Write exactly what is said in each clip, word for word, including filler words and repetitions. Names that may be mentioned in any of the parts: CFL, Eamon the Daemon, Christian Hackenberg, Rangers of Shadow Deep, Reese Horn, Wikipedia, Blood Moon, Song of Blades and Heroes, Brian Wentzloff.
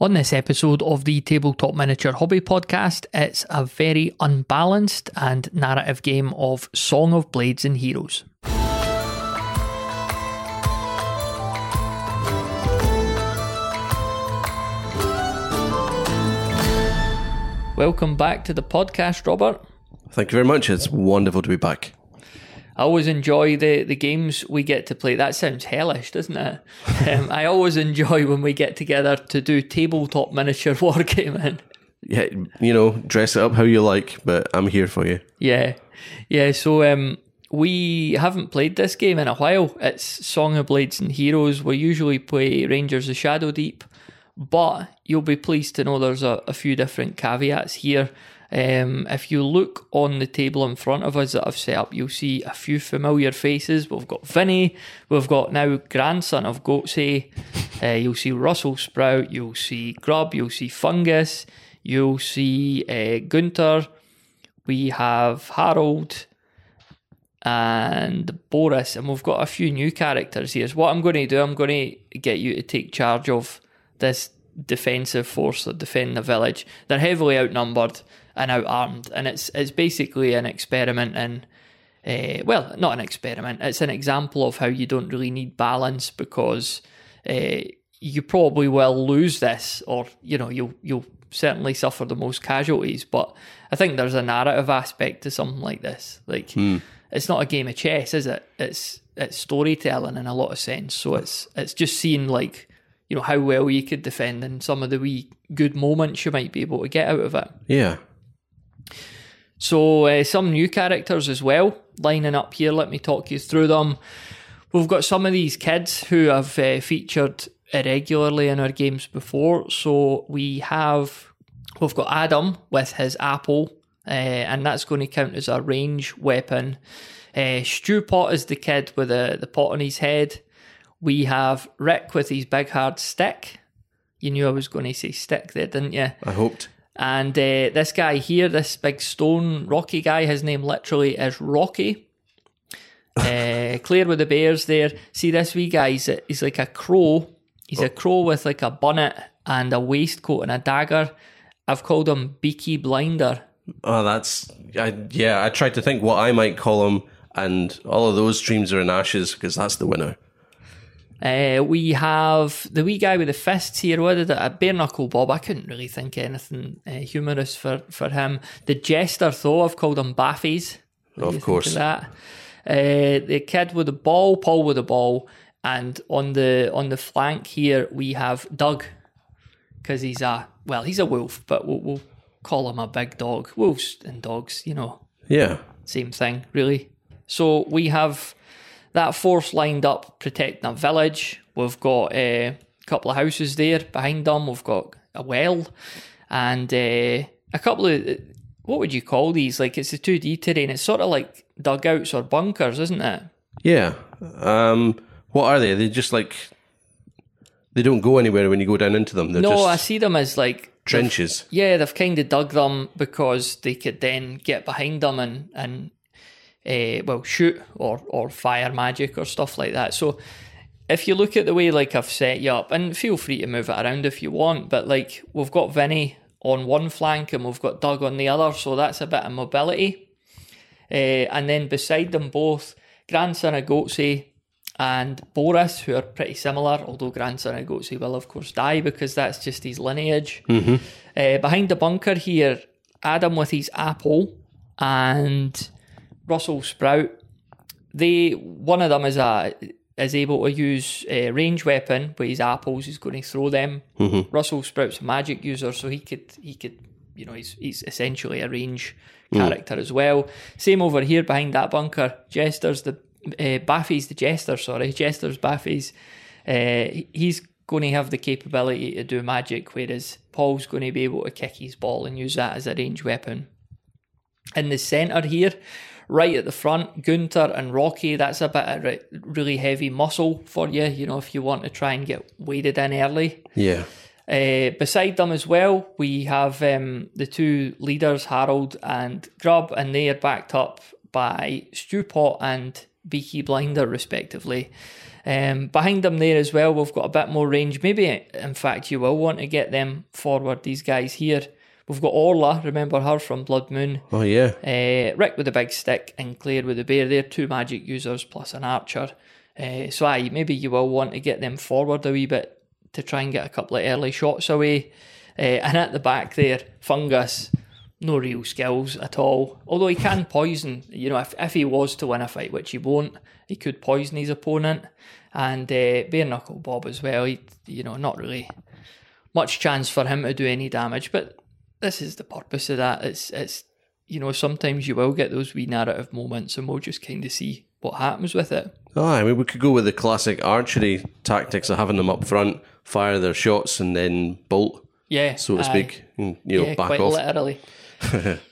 On this episode of the Tabletop Miniature Hobby Podcast, it's a very unbalanced and narrative game of Song of Blades and Heroes. Welcome back to the podcast, Robert. Thank you very much. It's wonderful to be back. I always enjoy the, the games we get to play. That sounds hellish, doesn't it? um, I always enjoy when we get together to do tabletop miniature wargaming. Yeah, you know, dress it up how you like, but I'm here for you. Yeah, yeah. So um, we haven't played this game in a while. It's Song of Blades and Heroes. We usually play Rangers of Shadow Deep, but you'll be pleased to know there's a, a few different caveats here. Um, if you look on the table in front of us that I've set up, you'll see a few familiar faces. We've got Vinny, we've got now grandson of Goatsy, uh, you'll see Russell Sprout, you'll see Grub, you'll see Fungus, you'll see uh, Gunther, we have Harold and Boris, and we've got a few new characters here. So what I'm going to do, I'm going to get you to take charge of this defensive force that defend the village. They're heavily outnumbered and out-armed, and it's it's basically an experiment in, uh, well, not an experiment, it's an example of how you don't really need balance, because uh, you probably will lose this, or, you know, you'll, you'll certainly suffer the most casualties, but I think there's a narrative aspect to something like this. Like, mm. It's not a game of chess, is it? It's it's storytelling in a lot of sense, so it's it's just seeing, like, you know, how well you could defend and some of the wee good moments you might be able to get out of it. Yeah. So uh, some new characters as well, lining up here. Let me talk you through them. We've got some of these kids who have uh, featured irregularly in our games before. So we have, we've got Adam with his apple, uh, and that's going to count as a range weapon. Uh, Stewpot is the kid with a, the pot on his head. We have Rick with his big hard stick. You knew I was going to say stick there, didn't you? I hoped. And uh, this guy here, this big stone rocky guy, his name literally is Rocky. uh, Claire with the bears there. See, this wee guy, he's, a, he's like a crow. He's oh. a crow with like a bonnet and a waistcoat and a dagger. I've called him Beaky Blinder. Oh, that's... I, yeah, I tried to think what I might call him, and all of those dreams are in ashes, because that's the winner. Uh, we have the wee guy with the fists here. What did it? A bare knuckle bob. I couldn't really think of anything uh, humorous for, for him. The jester, though, I've called him Baffies. Of course. Of that? Uh, the kid with the ball, Paul with the ball, and on the on the flank here we have Doug, because he's a well, he's a wolf, but we'll, we'll call him a big dog. Wolves and dogs, you know. Yeah. Same thing, really. So we have that force lined up protecting a village. We've got a uh, couple of houses there behind them. We've got a well and uh, a couple of, what would you call these? Like, it's a two D terrain. It's sort of like dugouts or bunkers, isn't it? Yeah. Um, what are they? They're just like, they don't go anywhere when you go down into them. They're no, just I see them as like trenches. They've, yeah, they've kind of dug them because they could then get behind them and, and Uh, well, shoot or, or fire magic or stuff like that. So if you look at the way, like, I've set you up, and feel free to move it around if you want, but, like, we've got Vinny on one flank and we've got Doug on the other, so that's a bit of mobility. Uh, and then beside them both, Grandson of Goatsy and Boris, who are pretty similar, although Grandson of Goatsy will, of course, die because that's just his lineage. Mm-hmm. Uh, behind the bunker here, Adam with his apple and Russell Sprout. They one of them is a is able to use a range weapon with his apples. He's going to throw them. Mm-hmm. Russell Sprout's a magic user, so he could he could you know he's he's essentially a range character mm. as well. Same over here behind that bunker. Jester's the uh, Baffy's the jester. Sorry, Jester's Baffy's. Uh, he's going to have the capability to do magic, whereas Paul's going to be able to kick his ball and use that as a range weapon. In the centre here, right at the front, Gunther and Rocky, that's a bit of re- really heavy muscle for you, you know, if you want to try and get weighted in early. Yeah. Uh, beside them as well, we have um, the two leaders, Harold and Grub, and they are backed up by Stewpot and Beaky Blinder respectively. Um, behind them there as well, we've got a bit more range. Maybe, in fact, you will want to get them forward, these guys here. We've got Orla, remember her from Blood Moon. Oh, yeah. Uh, Rick with the big stick and Claire with the bear. They're two magic users plus an archer. Uh, so, aye, maybe you will want to get them forward a wee bit to try and get a couple of early shots away. Uh, and at the back there, Fungus, no real skills at all. Although he can poison, you know, if, if he was to win a fight, which he won't, he could poison his opponent. And uh, Bare Knuckle Bob as well, he, you know, not really much chance for him to do any damage, but this is the purpose of that. It's, it's, you know, sometimes you will get those wee narrative moments and we'll just kind of see what happens with it. Oh, I mean, we could go with the classic archery tactics of having them up front, fire their shots and then bolt, yeah, so to aye. speak, and, you know, yeah, back quite off. Literally.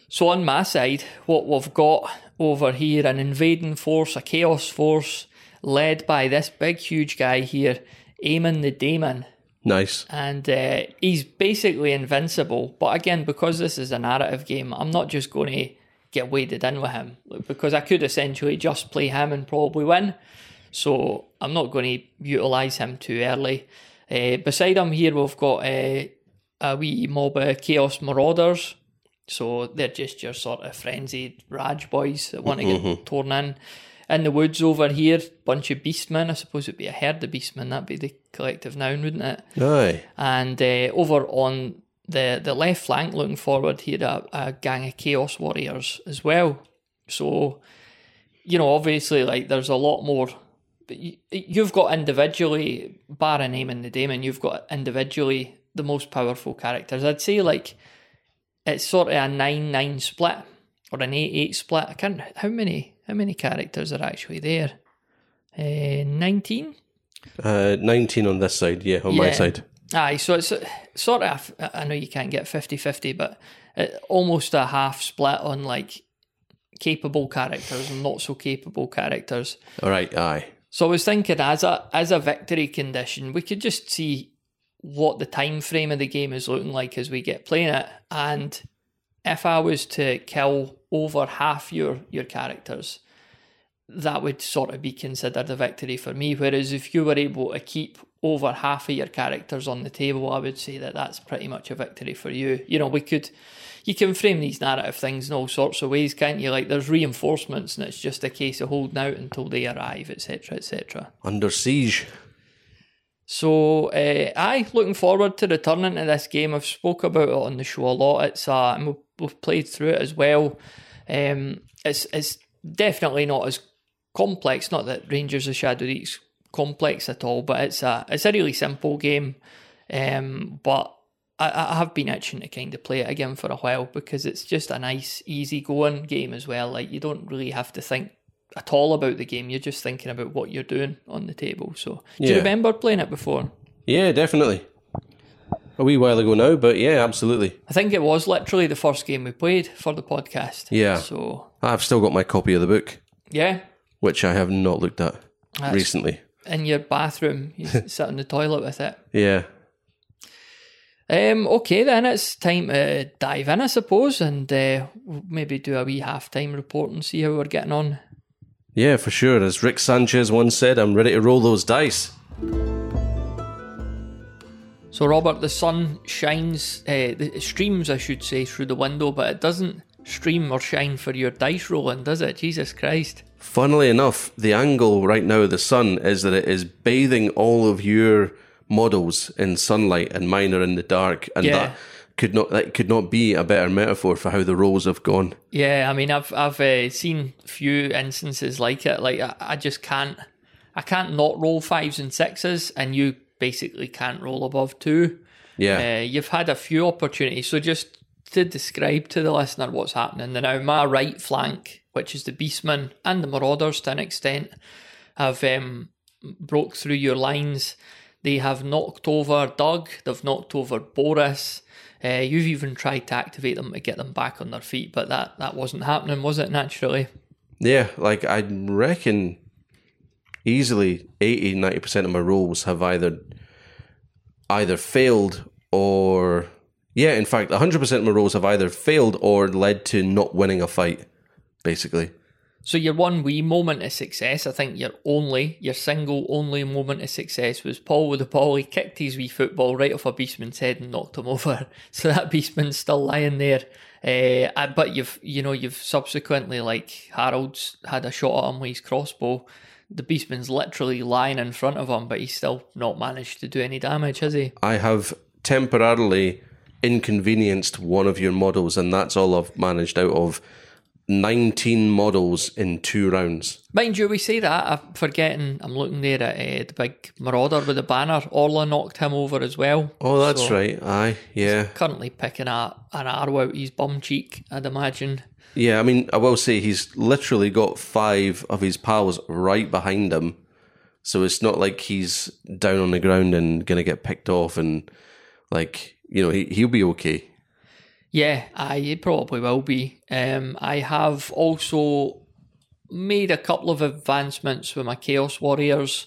So on my side, what we've got over here, an invading force, a chaos force, led by this big, huge guy here, Eamon the Daemon. Nice. And uh, he's basically invincible. But again, because this is a narrative game, I'm not just going to get waded in with him, because I could essentially just play him and probably win. So I'm not going to utilise him too early. Uh, beside him here, we've got uh, a wee mob of Chaos Marauders. So they're just your sort of frenzied rage boys that want to mm-hmm. get torn in. In the woods over here, bunch of beastmen. I suppose it'd be a herd of beastmen. That'd be the collective noun, wouldn't it? Aye. And uh, over on the, the left flank, looking forward here, a, a gang of Chaos Warriors as well. So, you know, obviously, like, there's a lot more. But you, you've got individually, barring Eamon the Daemon, you've got individually the most powerful characters. I'd say, like, it's sort of a nine nine split or an eight eight split. I can't, how many, how many characters are actually there? nineteen? Uh, uh, nineteen on this side, yeah, on yeah. my side. Aye, so it's a, sort of, I know you can't get fifty-fifty, but it, almost a half split on, like, capable characters and not so capable characters. All right, aye. So I was thinking, as a as a victory condition, we could just see what the time frame of the game is looking like as we get playing it. And if I was to kill over half your, your characters, that would sort of be considered a victory for me. Whereas if you were able to keep over half of your characters on the table, I would say that that's pretty much a victory for you. You know, we could, you can frame these narrative things in all sorts of ways, can't you? Like, there's reinforcements and it's just a case of holding out until they arrive, et cetera, et cetera. Under siege. So, uh, aye, looking forward to returning to this game. I've spoke about it on the show a lot. It's uh, and we've played through it as well. Um, it's it's definitely not as complex. Not that Rangers of Shadow Deep's complex at all, but it's a it's a really simple game. Um, but I, I have been itching to kind of play it again for a while, because it's just a nice, easy going game as well. Like, you don't really have to think at all about the game, you're just thinking about what you're doing on the table. So, do yeah. you remember playing it before? Yeah, definitely. A wee while ago now, but yeah, absolutely. I think it was literally the first game we played for the podcast. Yeah. So I've still got my copy of the book. Yeah. Which I have not looked at That's recently. In your bathroom, you sit on the toilet with it. Yeah. Um, okay, then it's time to dive in, I suppose, and uh, maybe do a wee half-time report and see how we're getting on. Yeah, for sure. As Rick Sanchez once said, I'm ready to roll those dice. So, Robert, the sun shines, uh, it streams, I should say, through the window, but it doesn't stream or shine for your dice rolling, does it? Jesus Christ. Funnily enough, the angle right now of the sun is that it is bathing all of your models in sunlight and mine are in the dark. And yeah. that... Could not that could not be a better metaphor for how the roles have gone. Yeah, I mean, I've I've uh, seen few instances like it. Like I, I just can't, I can't not roll fives and sixes, and you basically can't roll above two. Yeah, uh, you've had a few opportunities. So just to describe to the listener what's happening now, my right flank, which is the Beastmen and the Marauders to an extent, have um, broke through your lines. They have knocked over Doug. They've knocked over Boris. Uh, you've even tried to activate them to get them back on their feet, but that, that wasn't happening, was it, naturally? Yeah, like, I reckon easily eighty to ninety percent of my rolls have either either failed or... Yeah, in fact, one hundred percent of my rolls have either failed or led to not winning a fight, basically. So your one wee moment of success, I think your only, your single only moment of success was Paul with the ball. He kicked his wee football right off a beastman's head and knocked him over. So that beastman's still lying there. Uh, but you've, you know, you've subsequently, like Harold's had a shot at him with his crossbow. The beastman's literally lying in front of him, but he's still not managed to do any damage, has he? I have temporarily inconvenienced one of your models, and that's all I've managed out of nineteen models in two rounds. Mind you, we say that, I'm forgetting, I'm looking there at uh, the big marauder with the banner. Orla knocked him over as well. Oh, that's so right, aye, yeah. He's currently picking a, an arrow out his bum cheek, I'd imagine. Yeah, I mean, I will say he's literally got five of his pals right behind him, so it's not like he's down on the ground and going to get picked off and, like, you know, he, he'll be okay. Yeah, I it probably will be. Um, I have also made a couple of advancements with my Chaos Warriors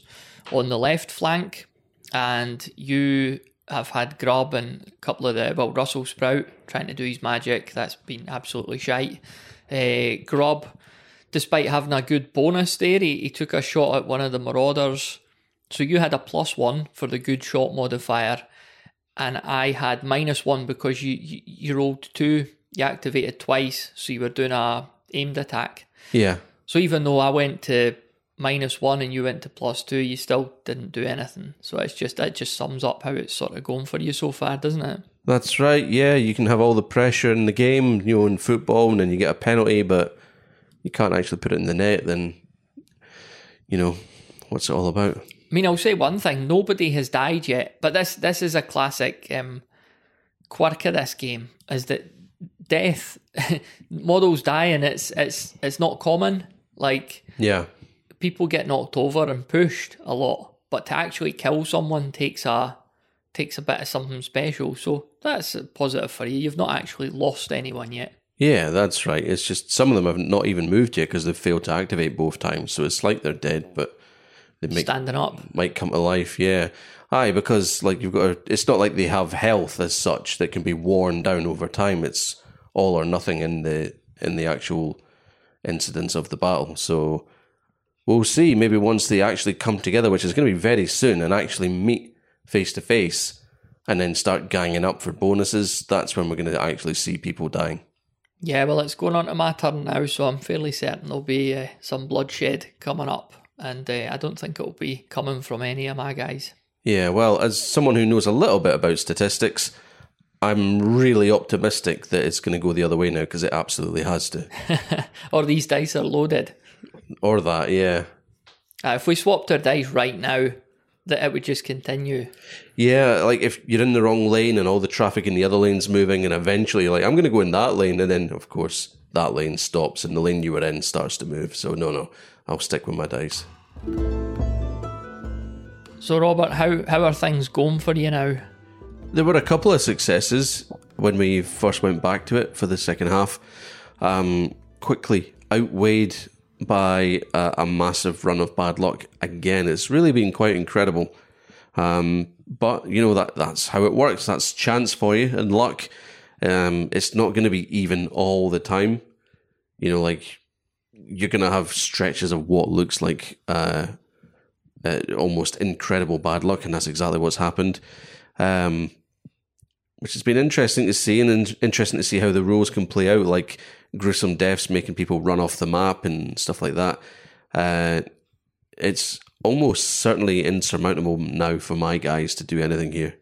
on the left flank, and you have had Grubb and a couple of the, well, Russell Sprout trying to do his magic. That's been absolutely shite. Uh, Grubb, despite having a good bonus there, he, he took a shot at one of the Marauders. So you had a plus one for the good shot modifier, and I had minus one because you, you, you rolled two, you activated twice, so you were doing a aimed attack. Yeah. So even though I went to minus one and you went to plus two, you still didn't do anything. So it's just that it just sums up how it's sort of going for you so far, doesn't it? That's right, yeah. You can have all the pressure in the game, you know, in football, and then you get a penalty, but you can't actually put it in the net, then, you know, what's it all about? I mean, I'll say one thing, nobody has died yet, but this this is a classic um, quirk of this game, is that death, models die and it's it's it's not common. Like, yeah, people get knocked over and pushed a lot, but to actually kill someone takes a, takes a bit of something special, so that's a positive for you. You've not actually lost anyone yet. Yeah, that's right. It's just some of them have not even moved yet because they've failed to activate both times, so it's like they're dead, but they might, standing up might come to life, yeah. Aye, because like you've got, a, it's not like they have health as such that can be worn down over time. It's all or nothing in the in the actual incidents of the battle. So we'll see. Maybe once they actually come together, which is going to be very soon, and actually meet face to face, and then start ganging up for bonuses. That's when we're going to actually see people dying. Yeah, well, it's going on to my turn now, so I'm fairly certain there'll be uh, some bloodshed coming up. And uh, I don't think it'll be coming from any of my guys. Yeah, well, as someone who knows a little bit about statistics, I'm really optimistic that it's going to go the other way now, because it absolutely has to. Or these dice are loaded. Or that, yeah. Uh, if we swapped our dice right now, that it would just continue. Yeah, like if you're in the wrong lane and all the traffic in the other lane's moving, and eventually you're like, I'm going to go in that lane, and then, of course, that lane stops and the lane you were in starts to move. So no, no, I'll stick with my dice. So Robert, how, how are things going for you now? There were a couple of successes when we first went back to it for the second half. Um, quickly outweighed by a, a massive run of bad luck again. It's really been quite incredible. Um, but, you know, that that's how it works. That's chance for you and luck. Um, it's not going to be even all the time. You know, like, you're going to have stretches of what looks like uh, uh, almost incredible bad luck, and that's exactly what's happened, um, which has been interesting to see, and in- interesting to see how the rules can play out, like gruesome deaths making people run off the map and stuff like that. Uh, it's almost certainly insurmountable now for my guys to do anything here.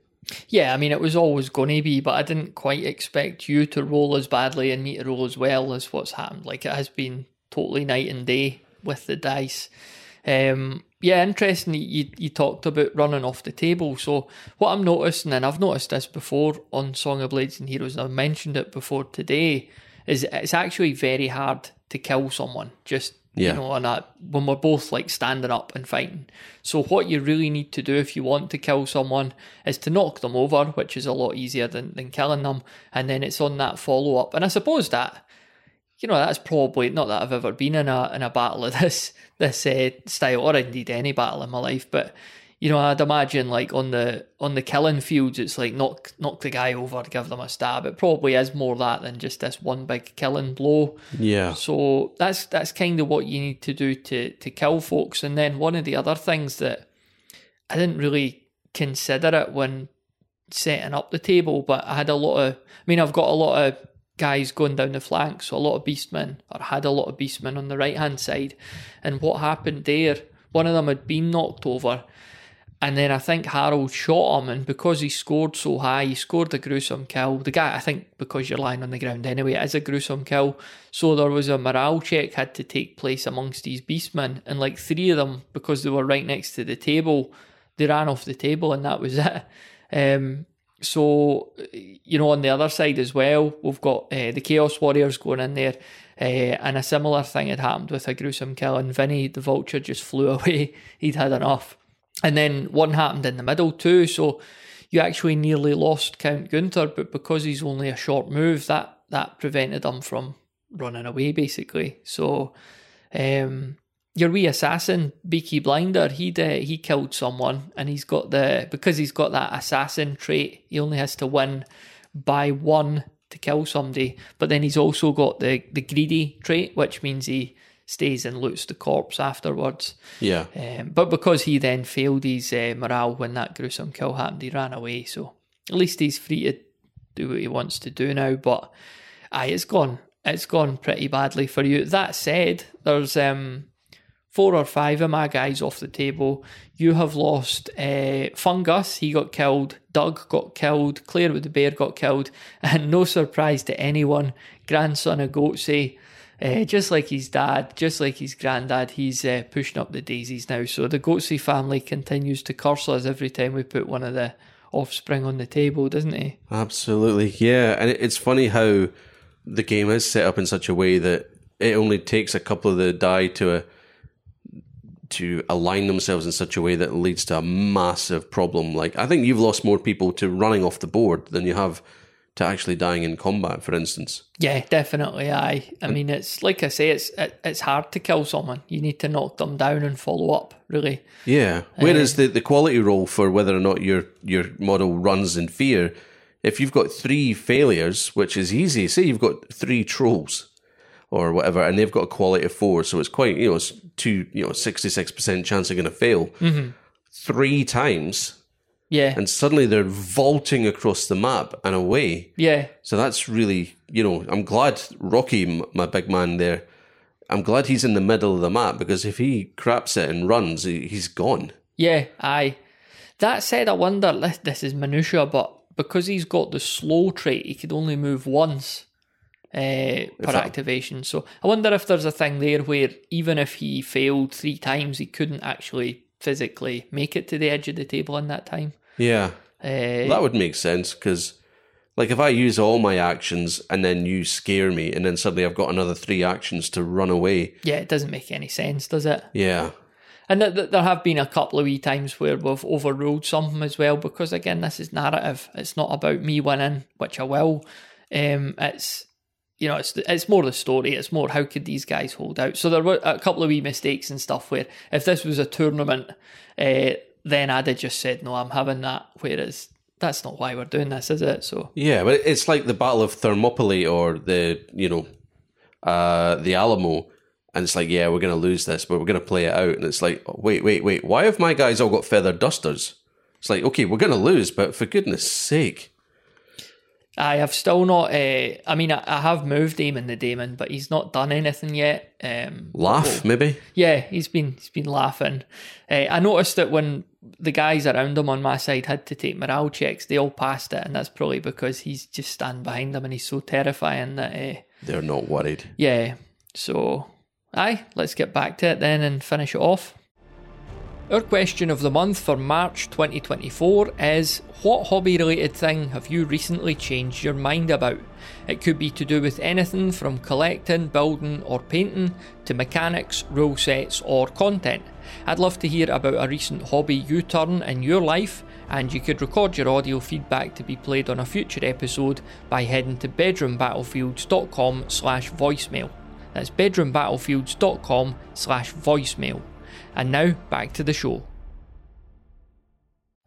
Yeah, I mean, it was always going to be, but I didn't quite expect you to roll as badly and me to roll as well as what's happened. Like, it has been totally night and day with the dice. Um, yeah, interesting, you, you talked about running off the table. So what I'm noticing, and I've noticed this before on Song of Blades and Heroes, and I've mentioned it before today, is it's actually very hard to kill someone, just, yeah. you know, on a, when we're both like standing up and fighting. So what you really need to do if you want to kill someone is to knock them over, which is a lot easier than, than killing them, and then it's on that follow-up. And I suppose that, you know, that's probably not that I've ever been in a in a battle of this this uh, style, or indeed any battle in my life, but you know, I'd imagine like on the on the killing fields, it's like knock knock the guy over, give them a stab. It probably is more that than just this one big killing blow. Yeah. So that's that's kind of what you need to do to to kill folks. And then one of the other things that I didn't really consider it when setting up the table, but I had a lot of, I mean, I've got a lot of guys going down the flank, so a lot of beastmen, or had a lot of beastmen on the right hand side. And what happened there? One of them had been knocked over. And then I think Harold shot him, and because he scored so high, he scored a gruesome kill. The guy, I think, because you're lying on the ground anyway, it is a gruesome kill. So there was a morale check had to take place amongst these beastmen, and like three of them, because they were right next to the table, they ran off the table, and that was it. Um, so, you know, on the other side as well, we've got uh, the Chaos Warriors going in there, uh, and a similar thing had happened with a gruesome kill, and Vinny the Vulture just flew away. He'd had enough. And then one happened in the middle too, so you actually nearly lost Count Gunther, but because he's only a short move, that, that prevented him from running away, basically. So um, your wee assassin, Beaky Blinder, he'd, uh, he killed someone, and he's got the, because he's got that assassin trait, he only has to win by one to kill somebody, but then he's also got the, the greedy trait, which means he stays and loots the corpse afterwards. Yeah. Um, but because he then failed his uh, morale when that gruesome kill happened, he ran away. So at least he's free to do what he wants to do now. But aye, it's gone. It's gone pretty badly for you. That said, there's um, four or five of my guys off the table. You have lost uh, Fungus. He got killed. Doug got killed. Claire with the bear got killed. And no surprise to anyone, grandson of Goatsy. Uh, just like his dad, just like his granddad, he's uh, pushing up the daisies now. So the Goatsy family continues to curse us every time we put one of the offspring on the table, doesn't he? Absolutely, yeah. And it's funny how the game is set up in such a way that it only takes a couple of the die to a, to align themselves in such a way that leads to a massive problem. Like, I think you've lost more people to running off the board than you have to actually dying in combat, for instance. Yeah, definitely, aye. I mean, it's like I say, it's it, it's hard to kill someone. You need to knock them down and follow up, really. Yeah. Whereas uh, the, the quality roll for whether or not your, your model runs in fear, if you've got three failures, which is easy, say you've got three trolls or whatever, and they've got a quality of four, so it's quite, you know, it's two, you know, sixty-six percent chance they're going to fail. Mm-hmm. Three times... Yeah. And suddenly they're vaulting across the map and away. Yeah. So that's really, you know, I'm glad Rocky, my big man there, I'm glad he's in the middle of the map, because if he craps it and runs, he's gone. Yeah, aye. That said, I wonder, this is minutiae, but because he's got the slow trait, he could only move once uh, per activation. So I wonder if there's a thing there where even if he failed three times, he couldn't actually physically make it to the edge of the table in that time. Yeah, uh, that would make sense, because like if I use all my actions and then you scare me and then suddenly I've got another three actions to run away. Yeah, it doesn't make any sense, does it? Yeah. And th- th- there have been a couple of wee times where we've overruled something as well, because again, this is narrative. It's not about me winning, which I will. Um, it's, you know, it's it's more the story. It's more how could these guys hold out. So there were a couple of wee mistakes and stuff where if this was a tournament... Uh, then I'd have just said, no, I'm having that, whereas that's not why we're doing this, is it? So yeah, but it's like the Battle of Thermopylae or the, you know, uh, the Alamo, and it's like, yeah, we're going to lose this, but we're going to play it out, and it's like, wait, wait, wait, why have my guys all got feather dusters? It's like, okay, we're going to lose, but for goodness sake. I have still not, uh, I mean, I, I have moved Eamon the Daemon, but he's not done anything yet. Um, Laugh, oh, maybe? Yeah, he's been he's been laughing. Uh, I noticed that when the guys around him on my side had to take morale checks, they all passed it, and that's probably because he's just standing behind them and he's so terrifying that... Uh, They're not worried. Yeah, so, aye, let's get back to it then and finish it off. Our question of the month for March twenty twenty-four is, what hobby-related thing have you recently changed your mind about? It could be to do with anything from collecting, building or painting to mechanics, rule sets or content. I'd love to hear about a recent hobby U-turn in your life, and you could record your audio feedback to be played on a future episode by heading to bedroombattlefields.com slash voicemail. That's bedroombattlefields.com slash voicemail. And now, back to the show.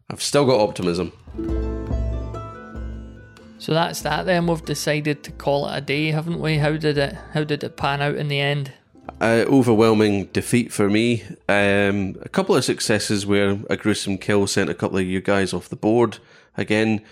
I've still got optimism. So that's that then, we've decided to call it a day, haven't we? How did it how did it pan out in the end? Uh, overwhelming defeat for me. Um, a couple of successes where a gruesome kill sent a couple of you guys off the board again.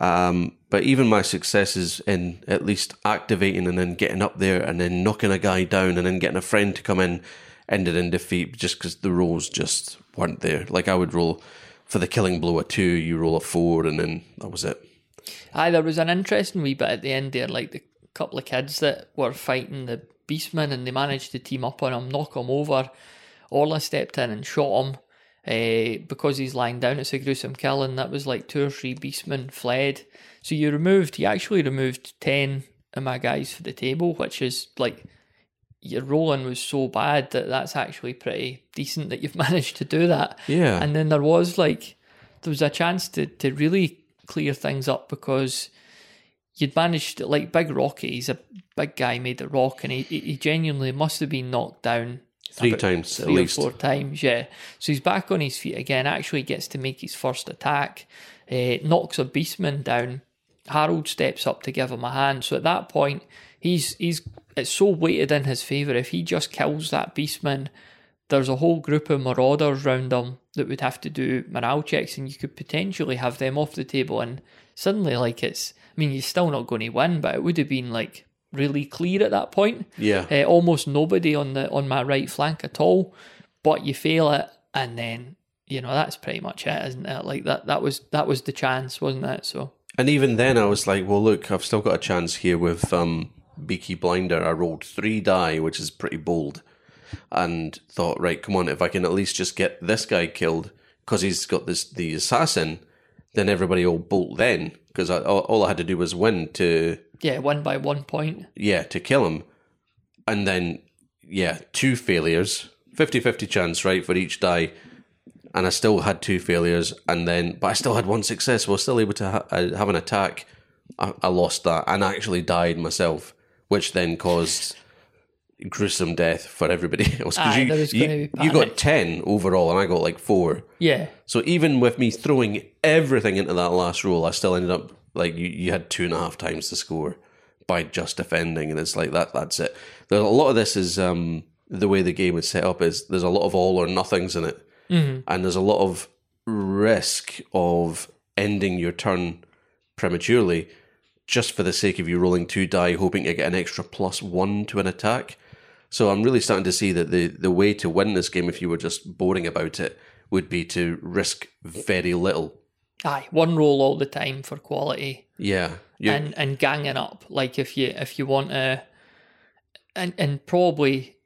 Um, but even my successes in at least activating and then getting up there and then knocking a guy down and then getting a friend to come in ended in defeat just because the rolls just weren't there. Like I would roll for the killing blow a two, you roll a four, and then that was it. Aye, there was an interesting wee bit at the end there, like the couple of kids that were fighting the Beastmen and they managed to team up on him, knock him over. Orla stepped in and shot him. Uh, because he's lying down, it's a gruesome kill, and that was like two or three beastmen fled. So you removed, you actually removed ten of my guys for the table, which is like, your rolling was so bad that that's actually pretty decent that you've managed to do that. Yeah. And then there was like, there was a chance to, to really clear things up because you'd managed, to, like Big Rocky, he's a big guy made the rock, and he, he genuinely must have been knocked down Three times, at least. Three or four times, yeah. So he's back on his feet again, actually gets to make his first attack, uh, knocks a beastman down. Harold steps up to give him a hand. So at that point, he's he's it's so weighted in his favour. If he just kills that beastman, there's a whole group of marauders round him that would have to do morale checks, and you could potentially have them off the table. And suddenly, like, it's... I mean, you're still not going to win, but it would have been, like... really clear at that point. Yeah. Uh, almost nobody on the on my right flank at all, but you fail it, and then you know that's pretty much it, isn't it? Like that that was that was the chance, wasn't it? So. And even then, I was like, well, look, I've still got a chance here with um, Beaky Blinder. I rolled three die, which is pretty bold, and thought, right, come on, if I can at least just get this guy killed because he's got this the assassin, then everybody will bolt then because all, all I had to do was win to. Yeah, one by one point. Yeah, to kill him. And then, yeah, two failures. fifty-fifty chance, right, for each die. And I still had two failures. And then, but I still had one success. Well, still able to ha- have an attack. I-, I lost that and actually died myself, which then caused gruesome death for everybody else. Aye, you, you, you got ten overall and I got like four. Yeah. So even with me throwing everything into that last roll, I still ended up... Like, you, you had two and a half times the score by just defending, and it's like, that. that's it. There's a lot of this is, um, the way the game is set up is, there's a lot of all or nothings in it, mm-hmm. and there's a lot of risk of ending your turn prematurely just for the sake of you rolling two die, hoping to get an extra plus one to an attack. So I'm really starting to see that the, the way to win this game, if you were just boring about it, would be to risk very little. Aye, one roll all the time for quality. Yeah, yeah. And and ganging up. Like if you if you want to, and and probably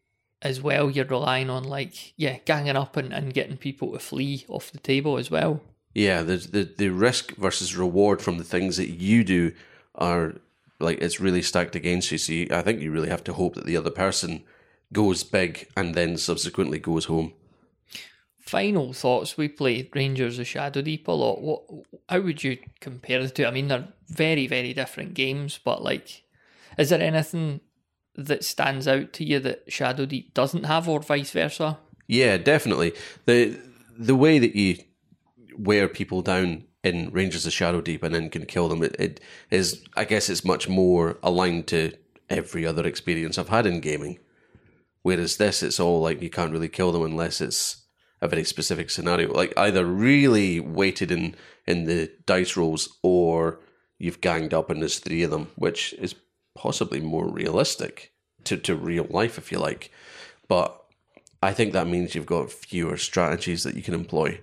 as well you're relying on like yeah ganging up and, and getting people to flee off the table as well. Yeah, the the the risk versus reward from the things that you do are like it's really stacked against you. So you, I think you really have to hope that the other person goes big and then subsequently goes home. Final thoughts. We played Rangers of Shadow Deep a lot. What? How would you compare the two? I mean, they're very, very different games, but like, is there anything that stands out to you that Shadow Deep doesn't have, or vice versa? Yeah, definitely. the The way that you wear people down in Rangers of Shadow Deep and then can kill them, it, it is, I guess, it's much more aligned to every other experience I've had in gaming. Whereas this, it's all like you can't really kill them unless it's a very specific scenario, like either really weighted in, in the dice rolls or you've ganged up and there's three of them, which is possibly more realistic to, to real life, if you like. But I think that means you've got fewer strategies that you can employ,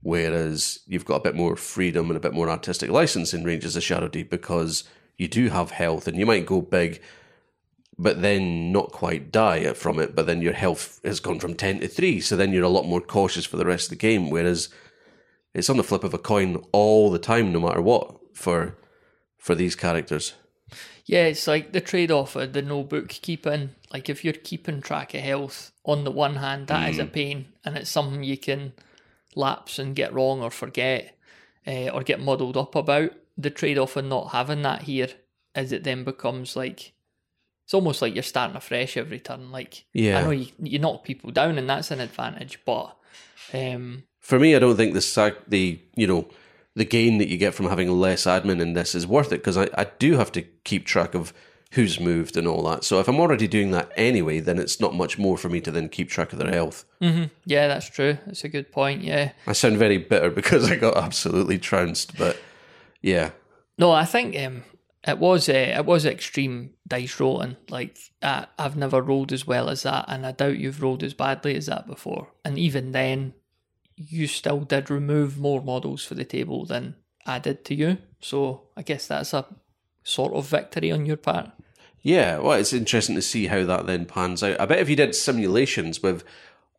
whereas you've got a bit more freedom and a bit more artistic license in Rangers of Shadow Deep because you do have health and you might go big, but then not quite die from it, but then your health has gone from ten to three, so then you're a lot more cautious for the rest of the game, whereas it's on the flip of a coin all the time, no matter what, for for these characters. Yeah, it's like the trade-off of the no bookkeeping. Like, if you're keeping track of health, on the one hand, that mm. is a pain, and it's something you can lapse and get wrong or forget, uh, or get muddled up about. The trade-off of not having that here is it then becomes like... It's almost like you're starting afresh every turn. Like, yeah. I know you, you knock people down and that's an advantage, but um, for me, I don't think the sac the you know the gain that you get from having less admin in this is worth it, because I, I do have to keep track of who's moved and all that. So if I'm already doing that anyway, then it's not much more for me to then keep track of their health. Mm-hmm. Yeah, that's true. That's a good point, yeah. I sound very bitter because I got absolutely trounced, but yeah. No, I think um, it was uh, it was extreme dice rolling. Like, I, I've never rolled as well as that, and I doubt you've rolled as badly as that before. And even then, you still did remove more models for the table than I did to you. So I guess that's a sort of victory on your part. Yeah, well, it's interesting to see how that then pans out. I bet if you did simulations with,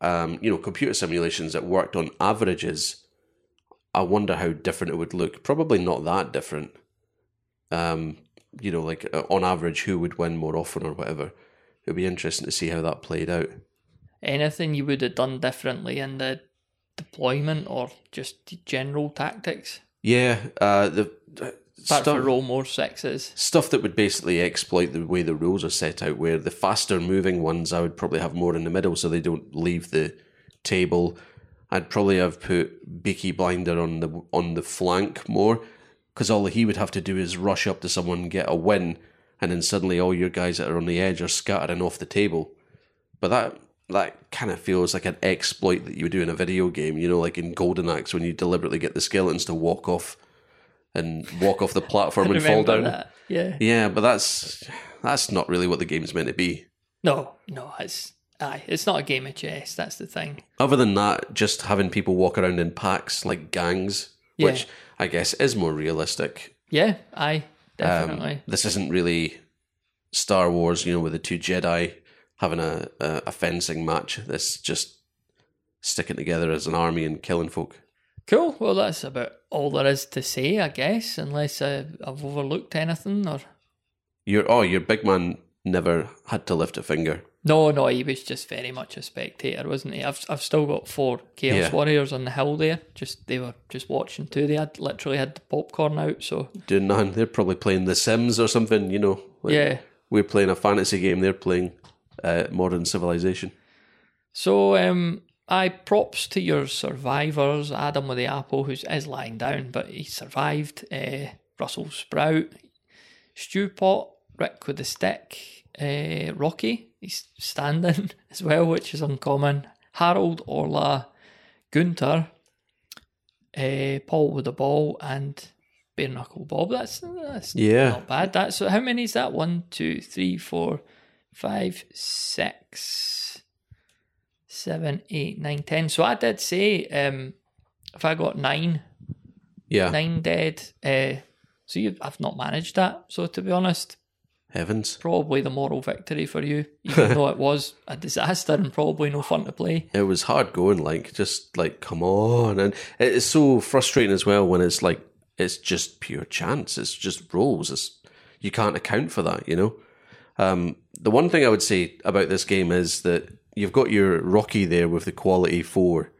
um, you know, computer simulations that worked on averages, I wonder how different it would look. Probably not that different. Um, you know, like uh, on average, who would win more often or whatever. It would be interesting to see how that played out. Anything you would have done differently in the deployment or just general tactics? Yeah, uh, the... Uh, Apart stuff, for roll more sixes. Stuff that would basically exploit the way the rules are set out, where the faster moving ones I would probably have more in the middle so they don't leave the table. I'd probably have put Beaky Blinder on the on the flank more, because all he would have to do is rush up to someone and get a win, and then suddenly all your guys that are on the edge are scattering off the table. But that that kind of feels like an exploit that you would do in a video game, you know, like in Golden Axe when you deliberately get the skeletons to walk off and walk off the platform and fall down. That. Yeah, yeah, but that's that's not really what the game's meant to be. No, no, it's aye, it's not a game of chess. That's the thing. Other than that, just having people walk around in packs like gangs, yeah. Which I guess is more realistic. Yeah, aye, definitely. Um, this isn't really Star Wars, you know, with the two Jedi having a a, a fencing match. This just sticking together as an army and killing folk. Cool. Well, that's about all there is to say, I guess, unless I, I've overlooked anything. Or your oh, your big man never had to lift a finger. No, no, he was just very much a spectator, wasn't he? I've I've still got four Chaos yeah. Warriors on the hill there. Just they were just watching too. They had literally had the popcorn out. So doing nothing. They're probably playing The Sims or something. You know. Like yeah. We're playing a fantasy game. They're playing uh, Modern Civilization. So um. Aye, props to your survivors, Adam with the apple, who is lying down, but he survived, uh, Russell Sprout, Stewpot, Rick with the stick, uh, Rocky, he's standing as well, which is uncommon, Harold, Orla, Gunter, uh, Paul with the ball, and Bare Knuckle Bob. That's, that's yeah. not bad. That's, how many is that? One, two, three, four, five, six... Seven, eight, nine, ten. So I did say, um, if I got nine, yeah, nine dead. Uh, so you, I've not managed that. So to be honest, heavens, probably the moral victory for you, even though it was a disaster and probably no fun to play. It was hard going, like just like come on, and it's so frustrating as well when it's like it's just pure chance. It's just rolls. It's you can't account for that, you know. Um, the one thing I would say about this game is that. You've got your Rocky there with the quality four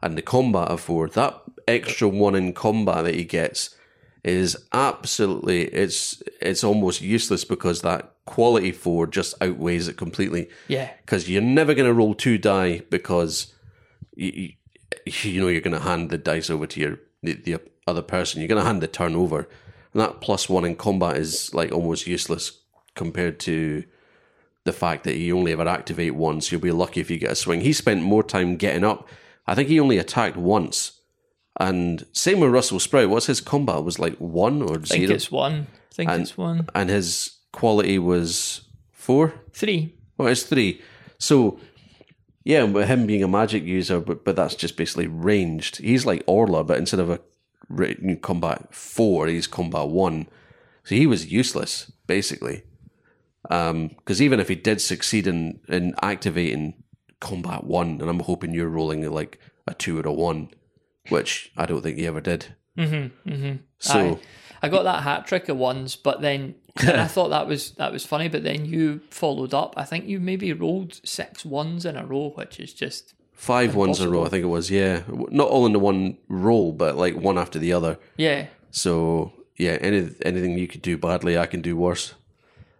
and the combat of four. That extra one in combat that he gets is absolutely, it's it's almost useless because that quality four just outweighs it completely. Yeah. Because you're never going to roll two die because, you, you know, you're going to hand the dice over to your the, the other person. You're going to hand the turn over. And that plus one in combat is like almost useless compared to... the fact that he only ever activate once, you'll be lucky if you get a swing. He spent more time getting up. I think he only attacked once. And same with Russell Sprout. What's his combat? Was like one or zero? I think it's one. I think and, it's one. And his quality was four? Three. Oh, it's three. So, yeah, with him being a magic user, but, but that's just basically ranged. He's like Orla, but instead of a combat four, he's combat one. So he was useless, basically. Um, because even if he did succeed in, in activating combat one, and I'm hoping you're rolling like a two or a one, which I don't think he ever did. Mm-hmm, mm-hmm. So I, I got that hat trick of ones, but then and I thought that was that was funny. But then you followed up. I think you maybe rolled six ones in a row, which is just five impossible. Ones in a row. I think it was. Yeah, not all in the one roll, but like one after the other. Yeah. So yeah, any anything you could do badly, I can do worse.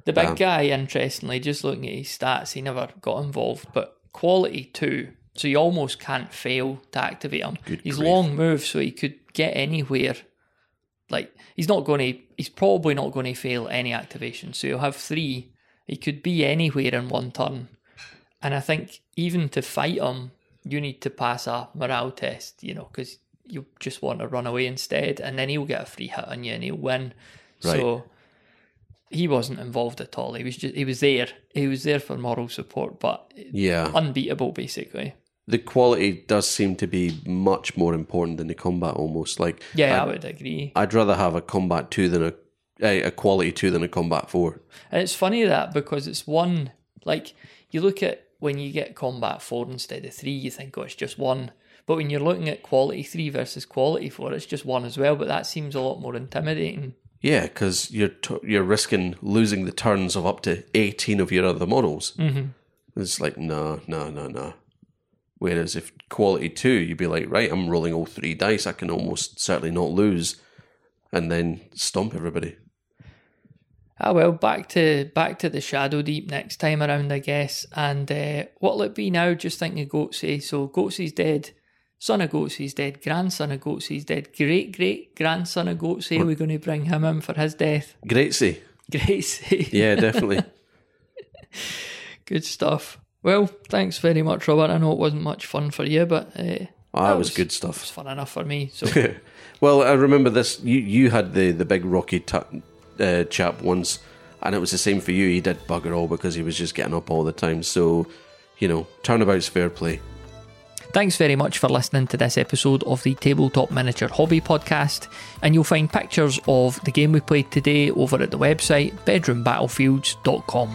The big um, guy, interestingly, just looking at his stats, he never got involved, but quality two So you almost can't fail to activate him. Good he's grief. Long move, so he could get anywhere. Like, he's not going to, he's probably not going to fail any activation. So he'll have three. He could be anywhere in one turn. And I think even to fight him, you need to pass a morale test, you know, because you just want to run away instead. And then he'll get a free hit on you and he'll win. Right. So he wasn't involved at all. He was just, he was there. He was there for moral support, but yeah, unbeatable, basically. The quality does seem to be much more important than the combat, almost. Like, yeah, I'd, I would agree. I'd rather have a combat two than a a quality two than a combat four. And it's funny that, because it's one, like, you look at when you get combat four instead of three, you think, oh, it's just one. But when you're looking at quality three versus quality four, it's just one as well. But that seems a lot more intimidating. Yeah, because you're t- you're risking losing the turns of up to eighteen of your other models. Mm-hmm. It's like, no, no, no, no. Whereas if quality two, you'd be like, right, I'm rolling all three dice. I can almost certainly not lose, and then stomp everybody. Ah, well, back to back to the Shadow Deep next time around, I guess. And uh, what'll it be now? Just thinking of Goatsy. So Goatsy's dead. Son of Goatsy's dead. Grandson of Goatsy's dead. Great-great-grandson of Goatsy. We're going to bring him in for his death. Greatsy. Greatsy. Yeah, definitely. Good stuff. Well, thanks very much, Robert. I know it wasn't much fun for you, but... Uh, ah, that it was, was good stuff. It was fun enough for me. So, well, I remember this. You, you had the, the big Rocky t- uh, chap once, and it was the same for you. He did bugger all because he was just getting up all the time. So, you know, turnabout's fair play. Thanks very much for listening to this episode of the Tabletop Miniature Hobby Podcast, and you'll find pictures of the game we played today over at the website bedroom battlefields dot com.